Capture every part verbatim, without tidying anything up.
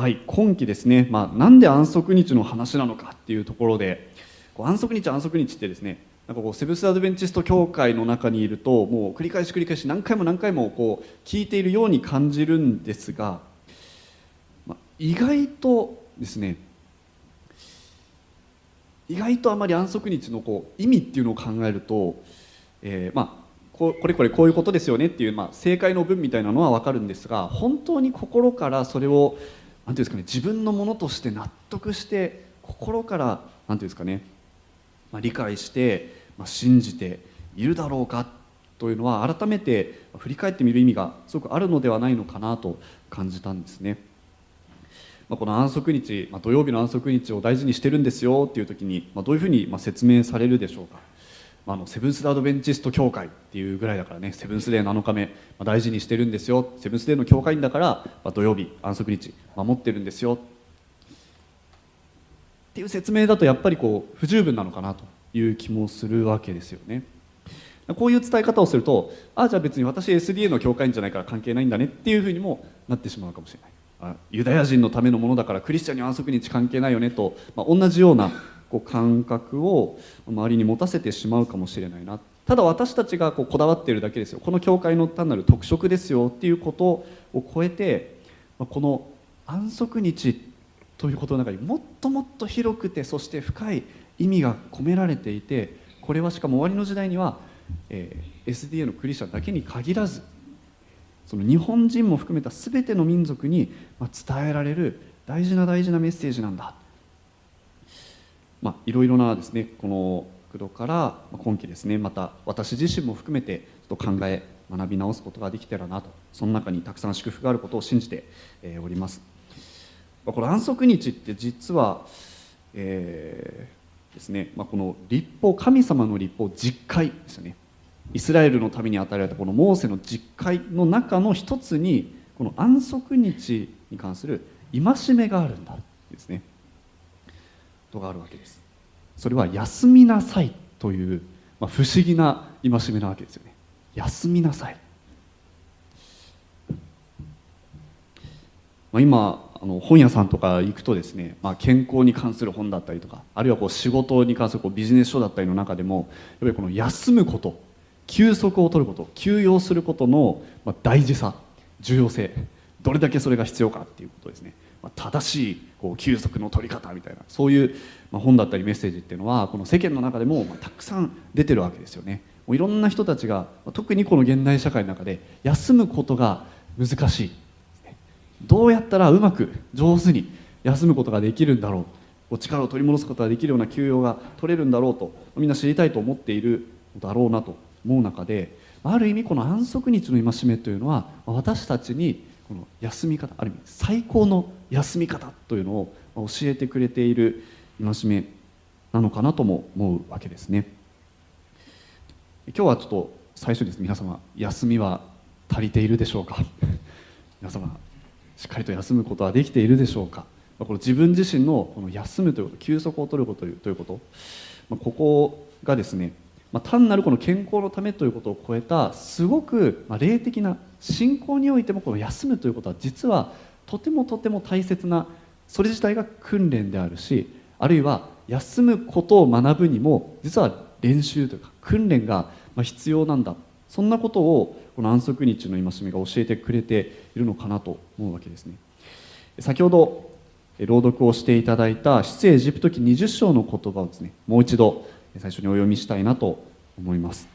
はい、今期ですね、まあ、なんで安息日の話なのかっていうところで、安息日安息日ってですね、なんかこうセブンス・アドベンチスト教会の中にいるともう繰り返し繰り返し何回も何回もこう聞いているように感じるんですが、まあ、意外とですね意外とあまり安息日のこう意味っていうのを考えると、えー、まあこれこれこういうことですよねっていう、まあ、正解の文みたいなのは分かるんですが、本当に心からそれをなんていうんですかね、自分のものとして納得して心からなんていうんですかね、まあ、理解して、まあ、信じているだろうかというのは改めて振り返ってみる意味がすごくあるのではないのかなと感じたんですね。まあ、この安息日、まあ、土曜日の安息日を大事にしてるんですよっていう時に、まあ、どういうふうにまあ説明されるでしょうか。あのセブンス・デー・アドベンチスト教会っていうぐらいだからね、セブンスデーなのかめ、まあ、大事にしてるんですよ、セブンスデーの教会員だから、まあ、土曜日安息日守ってるんですよっていう説明だとやっぱりこう不十分なのかなという気もするわけですよね。こういう伝え方をすると、ああじゃあ別に私 エスディーエー の教会員じゃないから関係ないんだねっていうふうにもなってしまうかもしれない。あ、ユダヤ人のためのものだからクリスチャンに安息日関係ないよねと、まあ、同じようなこう感覚を周りに持たせてしまうかもしれないな。ただ私たちがこうこだわっているだけですよ、この教会の単なる特色ですよっていうことを超えて、この安息日ということの中にもっともっと広くて、そして深い意味が込められていて、これはしかも終わりの時代には、えー、エスディーエー のクリスチャンだけに限らず、その日本人も含めた全ての民族に伝えられる大事な大事なメッセージなんだ。まあ、いろいろなですね、この角度から今期ですね、また私自身も含めてちょっと考え学び直すことができたらなと、その中にたくさん祝福があることを信じております。この安息日って実は、えー、ですね、まあ、この律法、神様の律法、十戒ですよね、イスラエルのために与えられたこのモーセの十戒の中の一つに、この安息日に関する戒めがあるんだですね、ことがあるわけです。それは休みなさいという、まあ、不思議な戒めなわけですよね。休みなさい、まあ、今あの本屋さんとか行くとですね、まあ、健康に関する本だったりとか、あるいはこう仕事に関するこうビジネス書だったりの中でも、やっぱりこの休むこと、休息を取ること、休養することの大事さ、重要性、どれだけそれが必要かっていうことですね。正しいこう休息の取り方みたいな、そういう本だったりメッセージっていうのはこの世間の中でもたくさん出てるわけですよね。もういろんな人たちが、特にこの現代社会の中で休むことが難しい、どうやったらうまく上手に休むことができるんだろう、力を取り戻すことができるような休養が取れるんだろうと、みんな知りたいと思っているだろうなと思う中で、ある意味この安息日の戒めというのは、私たちにこの休み方、ある意味最高の休み方というのを教えてくれている戒めなのかなとも思うわけですね。今日はちょっと最初にですね、皆様休みは足りているでしょうか皆様しっかりと休むことはできているでしょうか。この自分自身のこの休むということ、休息を取ることということ、ここがですね、単なるこの健康のためということを超えた、すごく霊的な信仰においてもこの休むということは実はとてもとても大切な、それ自体が訓練であるし、あるいは休むことを学ぶにも実は練習というか訓練が必要なんだ、そんなことをこの安息日の戒めが教えてくれているのかなと思うわけですね。先ほど朗読をしていただいた出エジプト記にじゅう章の言葉をですね、もう一度最初にお読みしたいなと思います。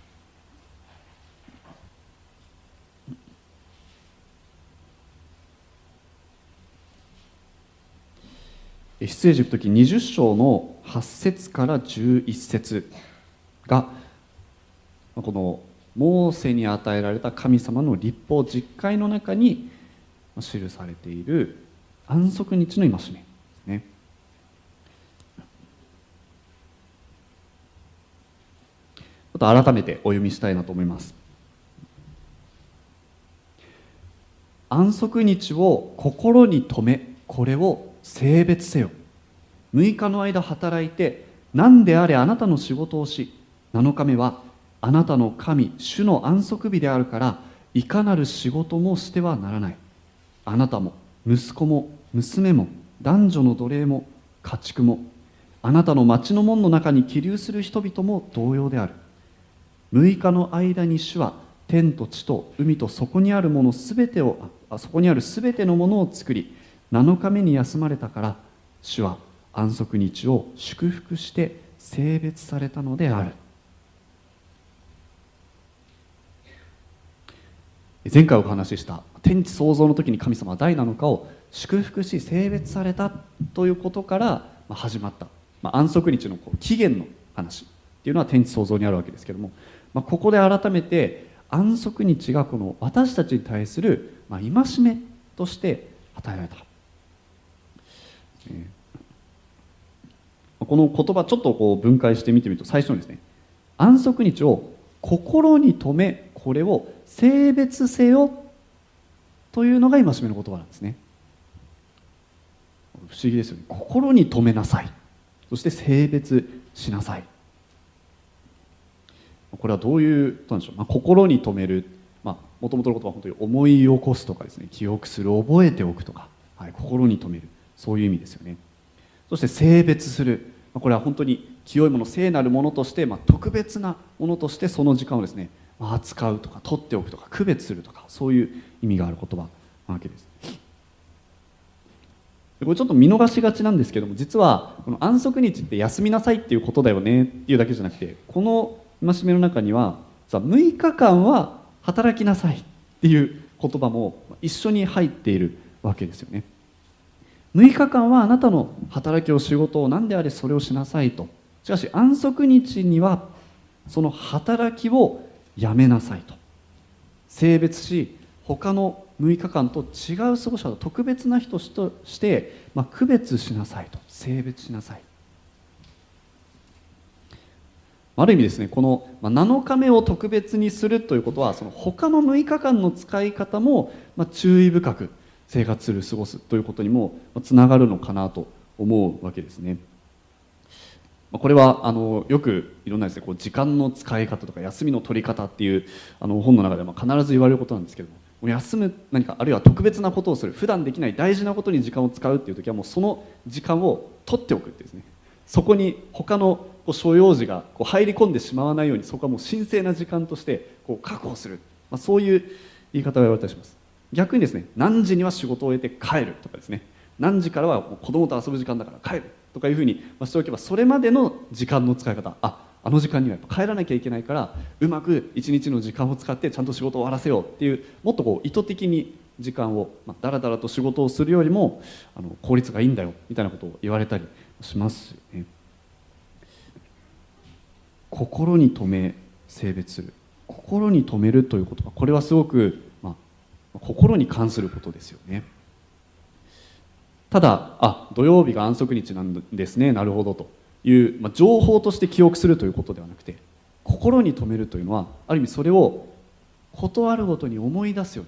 出エジプト記にじゅう章のはち節からじゅういち節が、このモーセに与えられた神様の律法十戒の中に記されている安息日の戒めですね。ちょっと改めてお読みしたいなと思います。安息日を心に留め、これを聖別せよ。むいかの間働いて、何であれあなたの仕事をし、なのかめはあなたの神主の安息日であるから、いかなる仕事もしてはならない。あなたも息子も娘も男女の奴隷も家畜も、あなたの町の門の中に起立する人々も同様である。むいかの間に主は天と地と海とそこにあるものすべてをあそこにあるすべてのものを作り、なのかめに休まれたから、主は安息日を祝福して聖別されたのである。前回お話しした天地創造の時に神様はだいなのかを祝福し聖別されたということから始まった、まあ、安息日のこう起源の話っていうのは天地創造にあるわけですけども、まあ、ここで改めて安息日がこの私たちに対するまあ戒めとして与えられた。この言葉ちょっとこう分解して見てみると、最初にですね、安息日を心に留めこれを聖別せよというのが戒めの言葉なんですね。不思議ですよね。心に留めなさい、そして聖別しなさい。これはどういうことなんでしょう。まあ、心に留める、もともとの言葉は本当に思い起こすとかですね、記憶する、覚えておくとか、はい、心に留める、そういう意味ですよね。そして聖別する、これは本当に清いもの、聖なるものとして、まあ、特別なものとしてその時間をですね、まあ、扱うとか取っておくとか区別するとか、そういう意味がある言葉なわけです。これちょっと見逃しがちなんですけども、実はこの安息日って休みなさいっていうことだよねっていうだけじゃなくて、この戒めの中にはさむいかかんは働きなさいっていう言葉も一緒に入っているわけですよね。むいかかんはあなたの働きを仕事を何であれそれをしなさいと。しかし安息日にはその働きをやめなさいと。聖別し他のむいかかんと違う過ごし方、特別な日として、まあ、区別しなさいと、聖別しなさい。ある意味ですね、このなのかめを特別にするということは、その他のむいかかんの使い方も、まあ、注意深く生活する、過ごすということにもつながるのかなと思うわけですね。これはあのよくいろんなですね、こう時間の使い方とか休みの取り方っていうあの本の中では必ず言われることなんですけども、もう休む、何かあるいは特別なことをする、普段できない大事なことに時間を使うっていう時は、もうその時間を取っておくってですね、そこに他のこう所要事がこう入り込んでしまわないように、そこはもう神聖な時間としてこう確保する、まあ、そういう言い方を言われたりします。逆にですね、何時には仕事を終えて帰るとかですね、何時からはもう子供と遊ぶ時間だから帰るとかいうふうにしておけば、それまでの時間の使い方、ああの時間にはやっぱ帰らなきゃいけないから、うまく一日の時間を使ってちゃんと仕事を終わらせようっていう、もっとこう意図的に時間を、まあ、だらだらと仕事をするよりもあの効率がいいんだよみたいなことを言われたりしますよね。心に留め聖別する、心に留めるという言葉、これはすごく、まあ、心に関することですよね。ただ、あ、土曜日が安息日なんですね、なるほどという、まあ、情報として記憶するということではなくて、心に留めるというのはある意味それを事あるごとに思い出すよう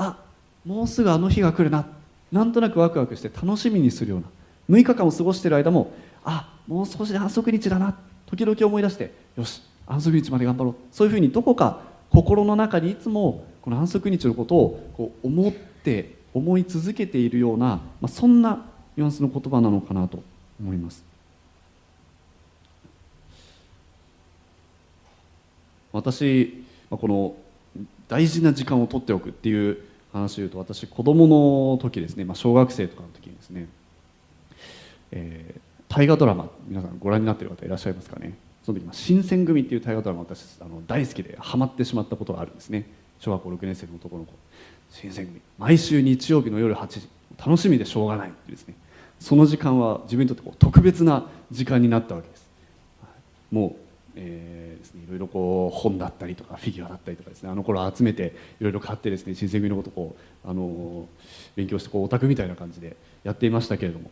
な、あ、もうすぐあの日が来るな、なんとなくワクワクして楽しみにするような、むいかかんを過ごしている間も、あ、もう少しで安息日だな、時々思い出して、よし、安息日まで頑張ろう、そういうふうにどこか心の中にいつもこの安息日のことをこう思って思い続けているような、まあ、そんなニュアンスの言葉なのかなと思います。私、まあ、この大事な時間を取っておくっていう話でいうと、私子どもの時ですね、まあ、小学生とかの時にですね、えー大河ドラマ、皆さんご覧になっている方いらっしゃいますかね。その時、新選組っていう大河ドラマ、私あの大好きでハマってしまったことがあるんですね。しょうがくろくねんせいの男の子、新選組、毎週日曜日の夜はちじ、楽しみでしょうがないってですね、その時間は自分にとってこう特別な時間になったわけです。もう、えーですね、いろいろこう本だったりとかフィギュアだったりとかですね、あの頃集めていろいろ買ってですね、新選組のことをこう、あのー、勉強してこうオタクみたいな感じでやっていましたけれども、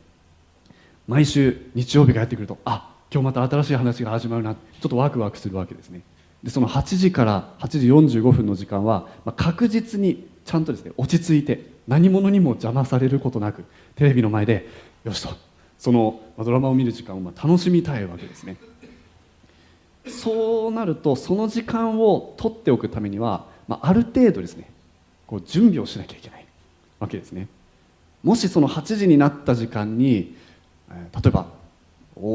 毎週日曜日がやってくると、あ、今日また新しい話が始まるな、ちょっとワクワクするわけですね。で、そのはちじからはちじよんじゅうごふんの時間は、まあ、確実にちゃんとですね、落ち着いて何者にも邪魔されることなくテレビの前でよしとその、まあ、ドラマを見る時間をまあ楽しみたいわけですね。そうなると、その時間を取っておくためには、まあ、ある程度ですねこう準備をしなきゃいけないわけですね。もしそのはちじになった時間に、例えば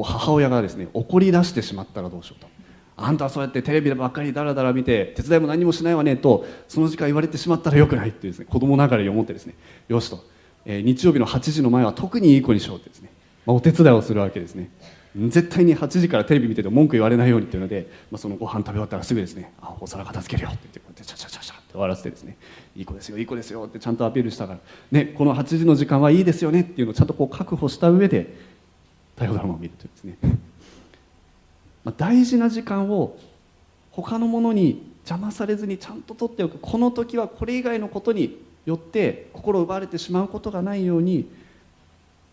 母親がですね怒り出してしまったらどうしようと。あんたはそうやってテレビばっかりだらだら見て手伝いも何もしないわねとその時間言われてしまったらよくないっていうですね、子供ながらに思ってですね、よしと、えー、日曜日のはちじの前は特にいい子にしようってですね、まあ、お手伝いをするわけですね。絶対にはちじからテレビ見てて文句言われないようにっていうので、まあ、そのご飯食べ終わったらすぐですね、あお皿片付けるよって言ってこうやってシャシャシャシャって終わらせてですね、いい子ですよいい子ですよってちゃんとアピールしたから、ね、このはちじの時間はいいですよねっていうのをちゃんとこう確保した上で大河ドラマを見るというですねまあ大事な時間を他のものに邪魔されずにちゃんと取っておく、この時はこれ以外のことによって心を奪われてしまうことがないように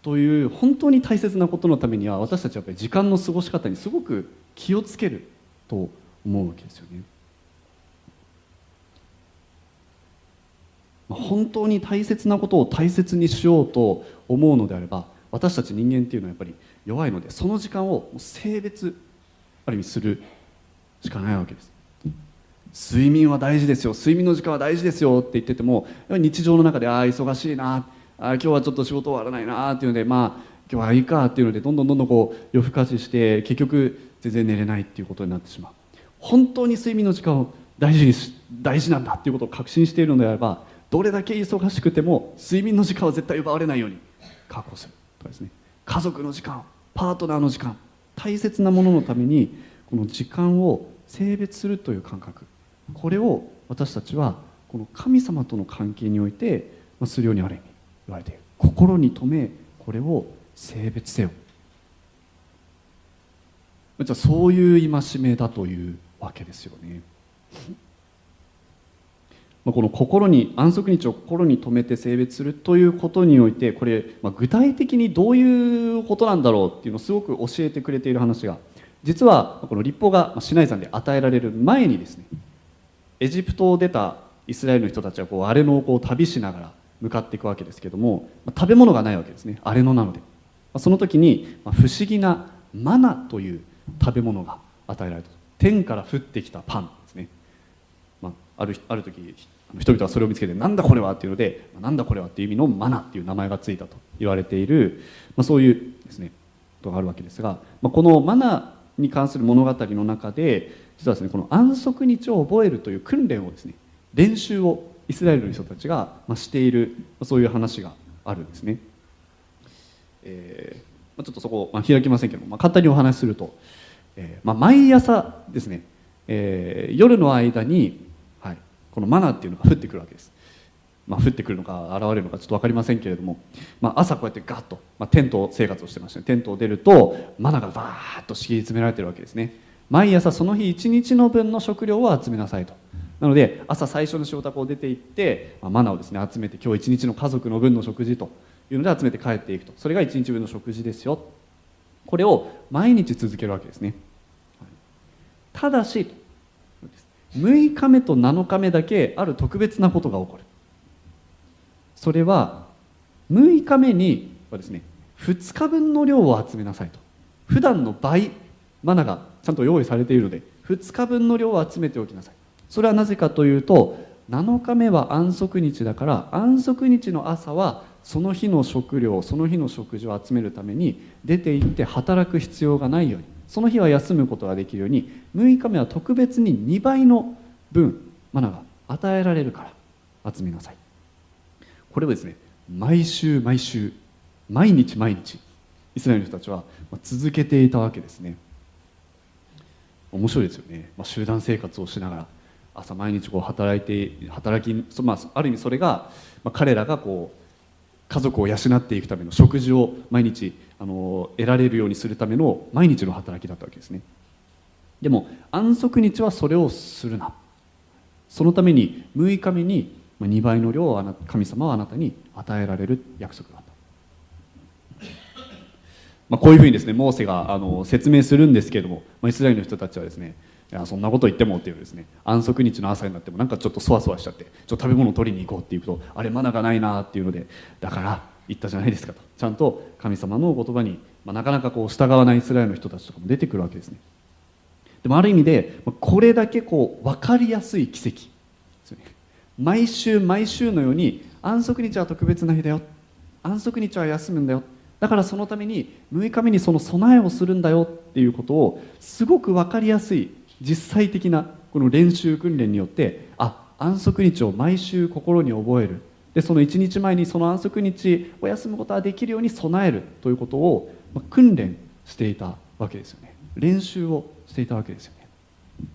という本当に大切なことのためには、私たちはやっぱり時間の過ごし方にすごく気をつけると思うわけですよね。本当に大切なことを大切にしようと思うのであれば、私たち人間っていうのはやっぱり弱いので、その時間を性別ある意味するしかないわけです。睡眠は大事ですよ、睡眠の時間は大事ですよって言ってても、日常の中でああ忙しいな、あ今日はちょっと仕事終わらないなっていうので、まあ今日はいいかっていうのでどんどんどんどんこう夜更かしして結局全然寝れないっていうことになってしまう。本当に睡眠の時間を大事にし大事なんだっていうことを確信しているのであれば、どれだけ忙しくても睡眠の時間は絶対奪われないように確保するとかですね、家族の時間、パートナーの時間、大切なもののためにこの時間を性別するという感覚、これを私たちはこの神様との関係においてするようにある意味言われている。心に留め、これを性別せよ。じゃあそういう戒めだというわけですよね。まあこの心に安息日を心に留めて性別するということにおいて、これまあ具体的にどういうことなんだろうっていうのをすごく教えてくれている話が、実はこの律法がシナイ山で与えられる前にですね、エジプトを出たイスラエルの人たちはこう荒れ野をこう旅しながら向かっていくわけですけども、食べ物がないわけですね、荒れ野なので。その時に不思議なマナという食べ物が与えられた、天から降ってきたパンですね。あるある時人々はそれを見つけて、なんだこれはっていうので、なんだこれはっていう意味のマナっていう名前がついたと言われている、そういうですねことがあるわけですが、このマナに関する物語の中で、実はですねこの安息日を覚えるという訓練をですね、練習をイスラエルの人たちがしている、そういう話があるんですね。えー、ちょっとそこ開きませんけども、簡単にお話しすると、えーまあ、毎朝ですね、えー、夜の間に、はい、このマナっていうのが降ってくるわけです。まあ、降ってくるのか現れるのかちょっと分かりませんけれども、まあ、朝こうやってガッと、まあ、テント生活をしてましたね。テントを出るとマナがバーッと敷き詰められてるわけですね。毎朝その日一日の分の食料を集めなさいと。なので朝最初の仕事はこう出て行って、まあ、マナをですね集めて、今日一日の家族の分の食事というので集めて帰っていくと、それが一日分の食事ですよ。これを毎日続けるわけですね。ただしむいかめとなのかめだけある特別なことが起こる。それはむいかめにはですねふつかぶんの量を集めなさいと。普段の倍マナがちゃんと用意されているのでふつかぶんの量を集めておきなさい。それはなぜかというと、なのかめは安息日だから、安息日の朝はその日の食料、その日の食事を集めるために出て行って働く必要がないように、その日は休むことができるように、むいかめは特別ににばいの分マナが与えられるから集めなさい。これをですね毎週毎週毎日毎日イスラエルの人たちは続けていたわけですね。面白いですよね、まあ、集団生活をしながら朝毎日こう働いて働き、まあ、ある意味それが、まあ、彼らがこう家族を養っていくための食事を毎日あの得られるようにするための毎日の働きだったわけですね。でも安息日はそれをするな、そのためにむいかめににばいの量を神様はあなたに与えられる約束があった、まあ、こういうふうにですねモーセがあの説明するんですけれども、まあ、イスラエルの人たちはですね、いやそんなこと言ってもっていうですね、安息日の朝になってもなんかちょっとそわそわしちゃって、ちょっと食べ物を取りに行こうっていうと、あれマナがないなっていうので、だから言ったじゃないですかと、ちゃんと神様の言葉に、まあ、なかなかこう従わないイスラエルの人たちとかも出てくるわけですね。でもある意味でこれだけこう分かりやすい奇跡ですよね。毎週毎週のように安息日は特別な日だよ、安息日は休むんだよ、だからそのためにむいかめにその備えをするんだよっていうことをすごく分かりやすい実際的なこの練習訓練によって、あ、安息日を毎週心に覚える、でそのいちにちまえにその安息日を休むことができるように備えるということを訓練していたわけですよね。練習をしていたわけですよね。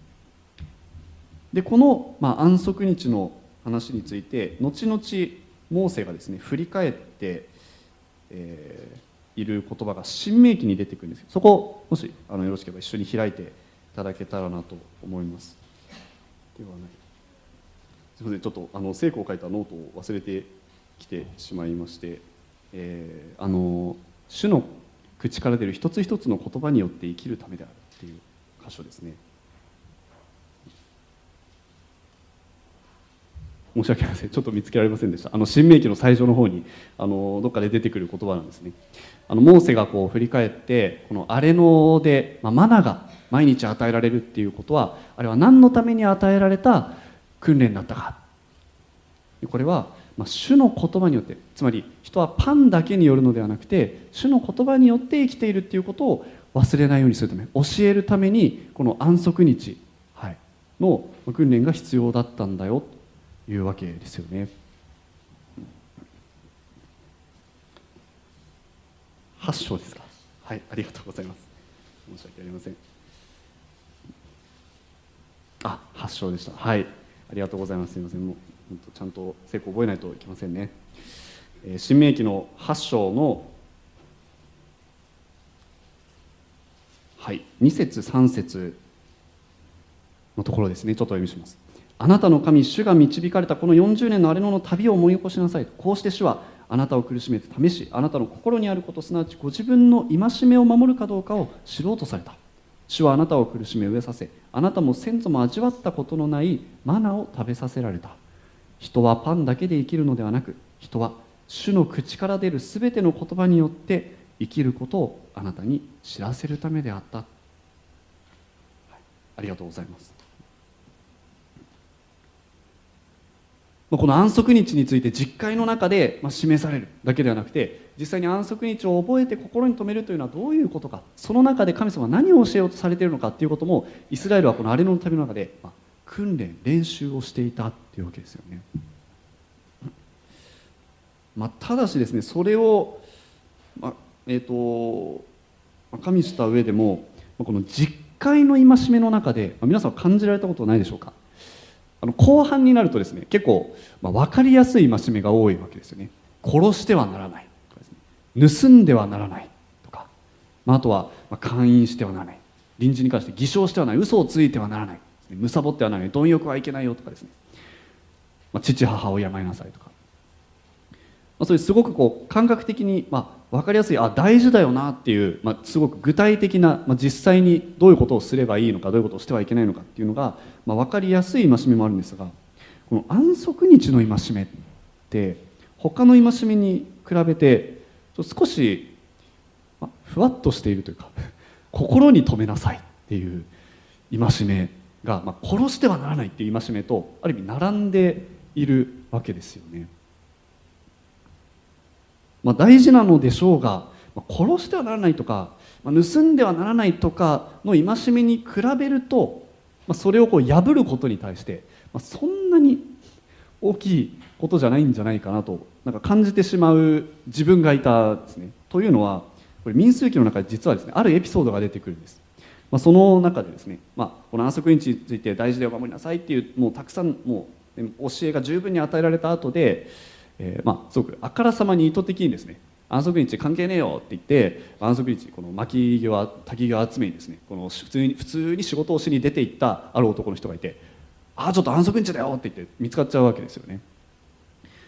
でこの、まあ、安息日の話について後々モーセがですね振り返って、えー、いる言葉が新明記に出てくるんですけど、そこもしあのよろしければ一緒に開いていただけたらなと思います。ではない。すみません、ちょっとあの聖子を書いたノートを忘れてきてしまいまして、えー、あの主の口から出る一つ一つの言葉によって生きるためであるっていう箇所ですね。申し訳ありません、ちょっと見つけられませんでした。あの新明記の最初の方にあのどっかで出てくる言葉なんですね。あのモーセがこう振り返って、この荒れ野で、まあ、マナが毎日与えられるっていうことは、あれは何のために与えられた訓練だったか、これは、まあ、主の言葉によって、つまり人はパンだけによるのではなくて主の言葉によって生きているっていうことを忘れないようにするため、教えるためにこの安息日、はい、の訓練が必要だったんだよというわけですよね。はち章ですか。はい、ありがとうございます。申し訳ありません。あ、はち章でした。はい、ありがとうございます。すみません、もう本当ちゃんと聖句覚えないといけませんね。えー、新明記のはち章のはいにせつさんせつのところですね。ちょっとお読みします。あなたの神、主が導かれたこのよんじゅうねんの荒れ野の旅を思い起こしなさい。こうして主はあなたを苦しめて試し、あなたの心にあること、すなわちご自分の戒めを守るかどうかを知ろうとされた。主はあなたを苦しめ飢えさせ、あなたも先祖も味わったことのないマナを食べさせられた。人はパンだけで生きるのではなく、人は主の口から出るすべての言葉によって生きることをあなたに知らせるためであった。はい、ありがとうございます。この安息日について実会の中で示されるだけではなくて、実際に安息日を覚えて心に留めるというのはどういうことか、その中で神様は何を教えようとされているのかということも、イスラエルはこの荒れ野の旅の中で訓練練習をしていたというわけですよね。まあ、ただしですね、それを、まあえー、と加味した上でも、この実会の戒めの中で皆さんは感じられたことはないでしょうか。あの後半になるとですね、結構、まあ、分かりやすい戒めが多いわけですよね。殺してはならないとかですね、盗んではならないとか、まあ、あとは、まあ、勧誘してはならない、隣人に関して偽証してはならない、嘘をついてはならない、むさぼってはならない、貪欲はいけないよとかですね、まあ、父母を敬いなさいとか、まあ、そういうすごくこう感覚的に、まあ、分かりやすい、あ、大事だよなっていう、まあ、すごく具体的な、まあ、実際にどういうことをすればいいのか、どういうことをしてはいけないのかっていうのが、まあ、分かりやすい戒めもあるんですが、この安息日の戒めって他の戒めに比べて少し、まあ、ふわっとしているというか心に留めなさいっていう戒めが、まあ、殺してはならないっていう戒めとある意味並んでいるわけですよね。まあ、大事なのでしょうが、まあ、殺してはならないとか、まあ、盗んではならないとかの戒めに比べると、まあ、それをこう破ることに対して、まあ、そんなに大きいことじゃないんじゃないかなとなんか感じてしまう自分がいたですね。というのはこれ民数記の中で実はですね、あるエピソードが出てくるんです。まあ、その中でですね、まあ、この安息日について大事で守りなさいっていうもうたくさんもう教えが十分に与えられた後で、えーまあ、すごくあからさまに意図的にですね、安息日関係ねえよって言って安息日この薪際滝際集めにですね、この普通に普通に仕事をしに出て行ったある男の人がいて、ああちょっと安息日だよって言って見つかっちゃうわけですよね。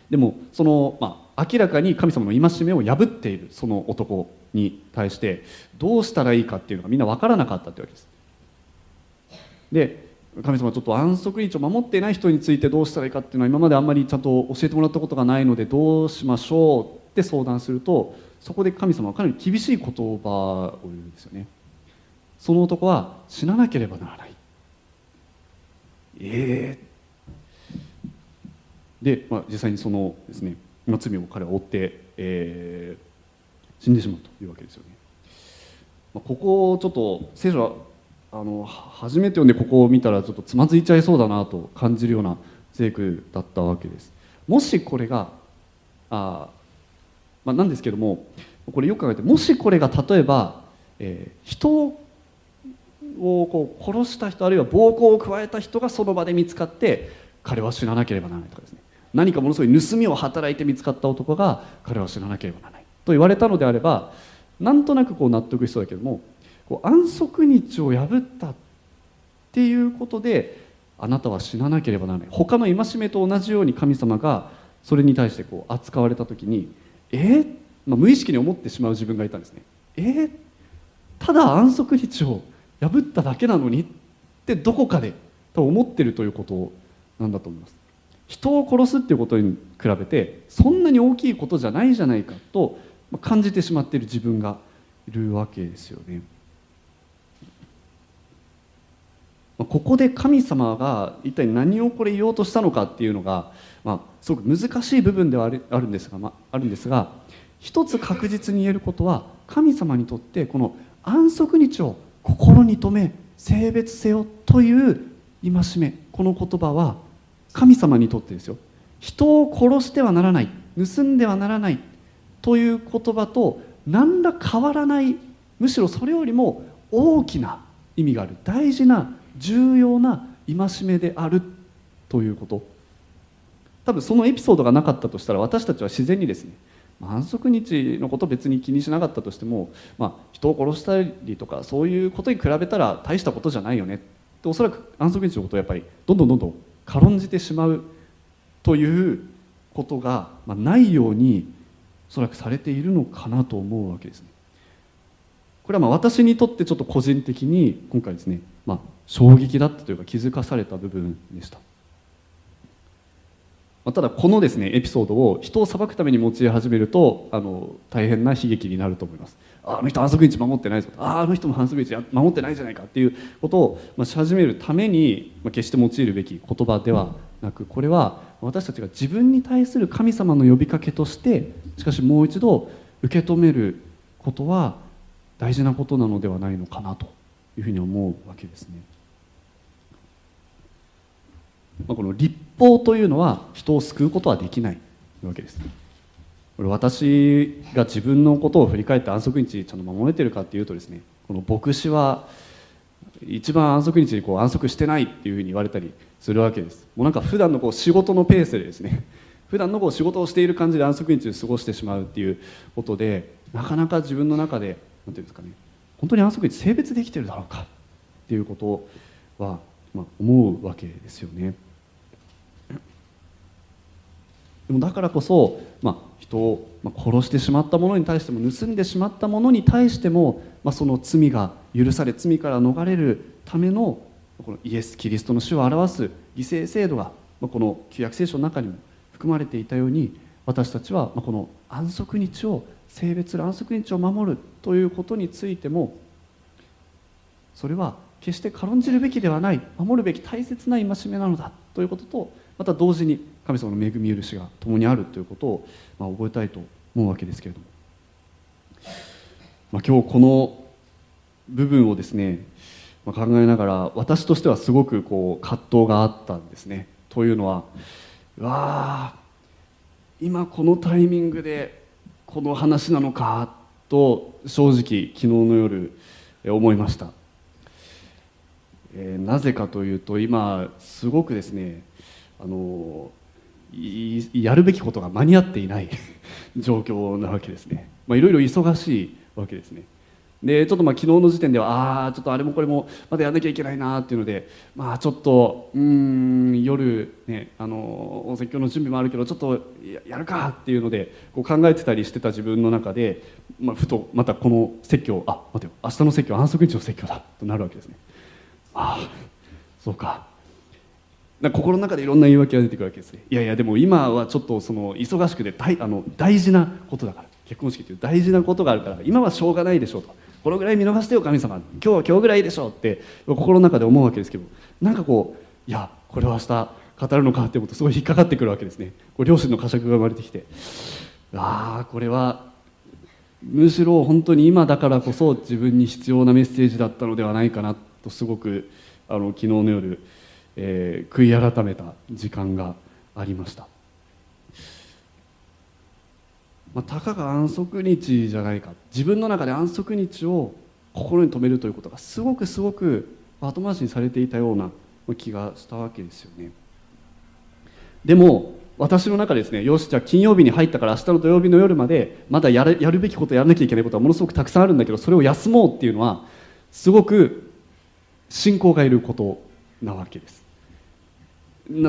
でもその、まあ、明らかに神様の戒めを破っているその男に対してどうしたらいいかっていうのがみんな分からなかったってわけです。で神様はちょっと安息日を守っていない人についてどうしたらいいかっていうのは今まであんまりちゃんと教えてもらったことがないのでどうしましょうって相談すると、そこで神様はかなり厳しい言葉を言うんですよね。その男は死ななければならない。ええー、で、まあ、実際にそのですね、今罪を彼は負ってえー、死んでしまうというわけですよね。まあ、ここをちょっと聖書はあの初めて読んでここを見たらちょっとつまずいちゃいそうだなと感じるような聖句だったわけです。もしこれがあ、まあ、なんですけども、これよく考えて、もしこれが例えば、えー、人をこう殺した人、あるいは暴行を加えた人がその場で見つかって彼は死ななければならないとかですね、何かものすごい盗みを働いて見つかった男が彼は死ななければならないと言われたのであれば、なんとなくこう納得しそうだけども、こう安息日を破ったっていうことであなたは死ななければならない、他の戒めと同じように神様がそれに対してこう扱われたときに、えー、まあ、無意識に思ってしまう自分がいたんですね。えー、ただ安息日を破っただけなのにってどこかで多分思ってるということなんだと思います。人を殺すっていうことに比べてそんなに大きいことじゃないじゃないかと感じてしまっている自分がいるわけですよね。ここで神様が一体何をこれ言おうとしたのかっていうのが、まあ、すごく難しい部分ではある、あるんですが、まあ、あるんですが、一つ確実に言えることは、神様にとってこの安息日を心に留め聖別せよという戒め、この言葉は神様にとってですよ、人を殺してはならない、盗んではならないという言葉と何ら変わらない、むしろそれよりも大きな意味がある、大事な重要な戒めであるということ。多分そのエピソードがなかったとしたら、私たちは自然にですね、安息日のこと別に気にしなかったとしても、まあ、人を殺したりとかそういうことに比べたら大したことじゃないよねって、おそらく安息日のことをやっぱりどんどんどんどん軽んじてしまうということがないようにおそらくされているのかなと思うわけですね。これはまあ私にとってちょっと個人的に今回ですね、まあ、衝撃だったというか気づかされた部分でした。まあ、ただこのですねエピソードを人を裁くために用い始めると、あの大変な悲劇になると思います。あの人安息日守ってないぞ、ああの人も安息日守ってないじゃないかっていうことを、まあ、し始めるために、まあ、決して用いるべき言葉ではなく、これは私たちが自分に対する神様の呼びかけとして、しかしもう一度受け止めることは大事なことなのではないのかなというふうに思うわけですね。まあ、この律法というのは人を救うことはできないわけです。これ私が自分のことを振り返って安息日ちゃんと守れてるかっていうとですね、この牧師は一番安息日にこう安息してないっていうふうに言われたりするわけです。もうなんか普段のこう仕事のペースでですね、普段のこう仕事をしている感じで安息日を過ごしてしまうっていうことで、なかなか自分の中でなんていうんですかね、本当に安息日性別できてるだろうかっていうことは、まあ、思うわけですよね。でもだからこそ、まあ、人を殺してしまったものに対しても、盗んでしまったものに対しても、まあ、その罪が許され罪から逃れるための、このイエス・キリストの死を表す犠牲制度が、まあ、この旧約聖書の中にも含まれていたように、私たちはこの安息日を聖別する、安息日を守るということについても、それは決して軽んじるべきではない、守るべき大切な戒めなのだということと、また同時に神様の恵み許しが共にあるということを、まあ、覚えたいと思うわけですけれども、まあ、今日この部分をですね、まあ、考えながら、私としてはすごくこう葛藤があったんですね。というのは、うわー、今このタイミングでこの話なのかと正直昨日の夜思いました。えー、なぜかというと、今すごくですね、あのやるべきことが間に合っていない状況なわけですね。まあ、いろいろ忙しいわけですね。で、ちょっとまあ昨日の時点では、ああちょっとあれもこれもまだやらなきゃいけないなっていうので、まあちょっとうーん夜ね、あのお説教の準備もあるけどちょっと や, やるかっていうのでこう考えてたりしてた自分の中で、まあ、ふとまたこの説教、あ待てよ、明日の説教安息日の説教だとなるわけですね。ああそうか。心の中でいろんな言い訳が出てくるわけですね。いやいやでも今はちょっとその忙しくて 大, あの大事なことだから、結婚式という大事なことがあるから今はしょうがないでしょうと、このぐらい見逃してよ神様、今日は今日ぐらいでしょうって心の中で思うわけですけど、なんかこう、いやこれは明日語るのかってことすごい引っかかってくるわけですね。こう両親の呵責が生まれてきて、わあ、これはむしろ本当に今だからこそ自分に必要なメッセージだったのではないかなと、すごくあの昨日の夜、えー、悔い改めた時間がありました。まあ、たかが安息日じゃないか、自分の中で安息日を心に留めるということがすごくすごく後回しにされていたような気がしたわけですよね。でも私の中でですね、よし、じゃあ金曜日に入ったから明日の土曜日の夜までまだやる、やるべきことやらなきゃいけないことはものすごくたくさんあるんだけど、それを休もうっていうのはすごく信仰がいることなわけです。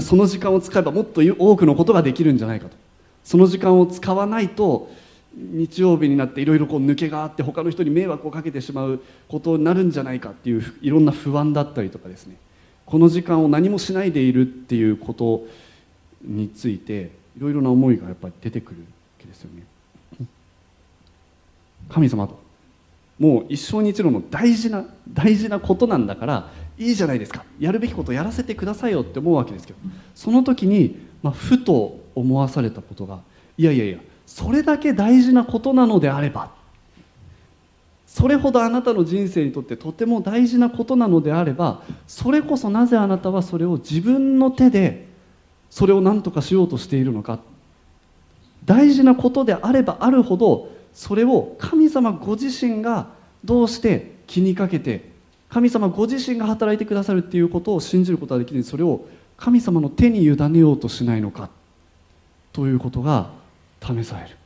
その時間を使えばもっと多くのことができるんじゃないかと、その時間を使わないと日曜日になっていろいろこう抜けがあって他の人に迷惑をかけてしまうことになるんじゃないかっていういろんな不安だったりとかですね、この時間を何もしないでいるっていうことについていろいろな思いがやっぱり出てくるわけですよね。神様と、もう一生に一度の大事な大事なことなんだからいいじゃないですか、やるべきことをやらせてくださいよって思うわけですけど、その時に、まあ、ふと思わされたことが、いやいやいや、それだけ大事なことなのであれば、それほどあなたの人生にとってとても大事なことなのであれば、それこそなぜあなたはそれを自分の手でそれを何とかしようとしているのか。大事なことであればあるほど、それを神様ご自身がどうして気にかけて、神様ご自身が働いてくださるっていうことを信じることはできず、それを神様の手に委ねようとしないのかということが試される。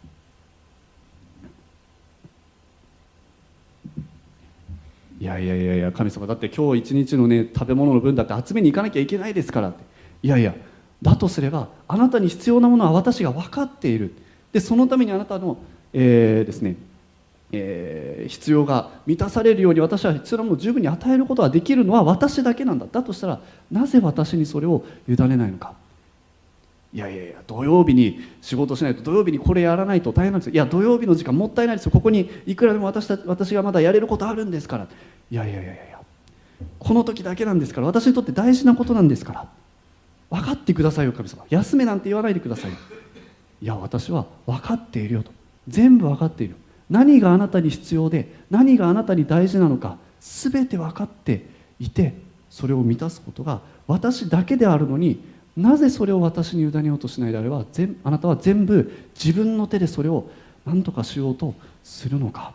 いやいやいやいや、神様だって今日一日のね食べ物の分だって集めに行かなきゃいけないですからって、いやいや、だとすればあなたに必要なものは私が分かっている、でそのためにあなたの、えーですねえー、必要が満たされるように私は必要なものを十分に与えることができるのは私だけなんだ、だとしたらなぜ私にそれを委ねないのか。いやいやいや、土曜日に仕事しないと、土曜日にこれやらないと大変なんですよ、いや土曜日の時間もったいないですよ、ここにいくらでも 私, た私がまだやれることあるんですから、いやいやいやいや、この時だけなんですから、私にとって大事なことなんですから分かってくださいよ神様、休めなんて言わないでくださいよ、いや私は分かっているよと、全部分かっているよ、何があなたに必要で何があなたに大事なのか全て分かっていて、それを満たすことが私だけであるのに、なぜそれを私に委ねようとしないであれば、あなたは全部自分の手でそれを何とかしようとするのか。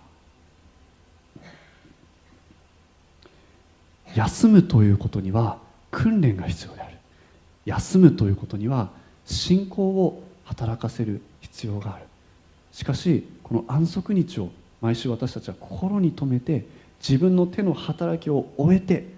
休むということには訓練が必要である。休むということには信仰を働かせる必要がある。しかしこの安息日を毎週私たちは心に留めて、自分の手の働きを終えて、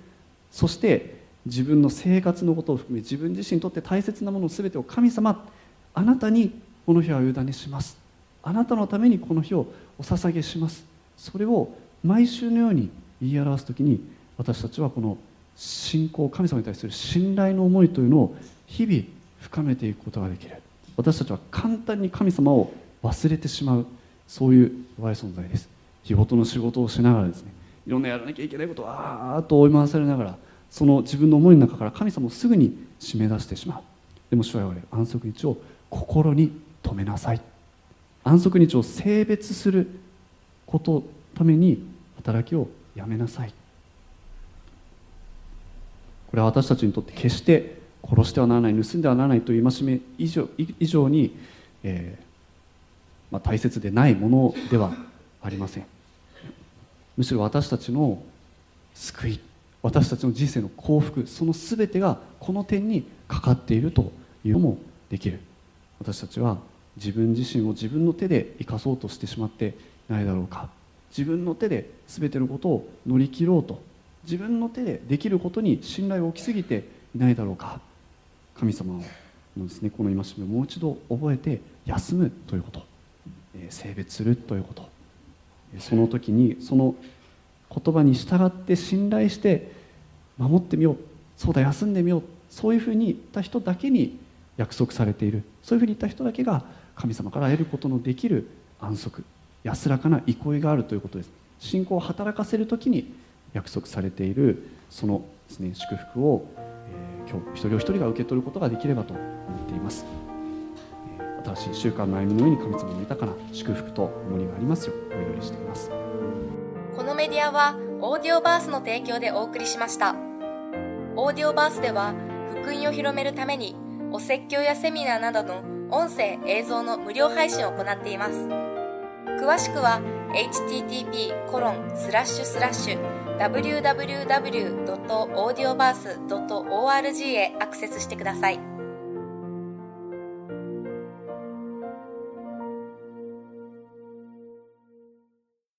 そして自分の生活のことを含め自分自身にとって大切なもの全てを、神様あなたにこの日は委ねします、あなたのためにこの日をお捧げします、それを毎週のように言い表すときに、私たちはこの信仰、神様に対する信頼の思いというのを日々深めていくことができる。私たちは簡単に神様を忘れてしまう、そういう弱い存在です。日ごとの仕事をしながらですね、いろんなやらなきゃいけないことをあーっと追い回されながら、その自分の思いの中から神様をすぐに締め出してしまう。でも主は言われる、安息日を心に留めなさい、安息日を性別することのために働きをやめなさい。これは私たちにとって決して殺してはならない、盗んではならないという戒め以 上, 以上に、えーまあ、大切でないものではありません。むしろ私たちの救い、私たちの人生の幸福、その全てがこの点にかかっているというのもできる。私たちは自分自身を自分の手で生かそうとしてしまっていないだろうか。自分の手で全てのことを乗り切ろうと、自分の手でできることに信頼を置きすぎていないだろうか。神様のですね、この戒めをもう一度覚えて、休むということ、えー、性別するということ、その時にその言葉に従って信頼して守ってみよう、そうだ休んでみよう、そういうふうに言った人だけに約束されている、そういうふうに言った人だけが神様から得ることのできる安息、安らかな憩いがあるということです。信仰を働かせるときに約束されているそのですね、祝福を、えー、今日一人一人が受け取ることができればと思っています。新しいいっしゅうかんの歩みの上に神様の豊かな祝福と守りがありますようお祈りしています。このメディアはオーディオバースの提供でお送りしました。オーディオバースでは福音を広めるためにお説教やセミナーなどの音声映像の無料配信を行っています。詳しくは エイチティーティーピー コロン スラッシュ スラッシュ ダブリューダブリューダブリュー ドット オーディオバース ドット オーアールジー へアクセスしてください。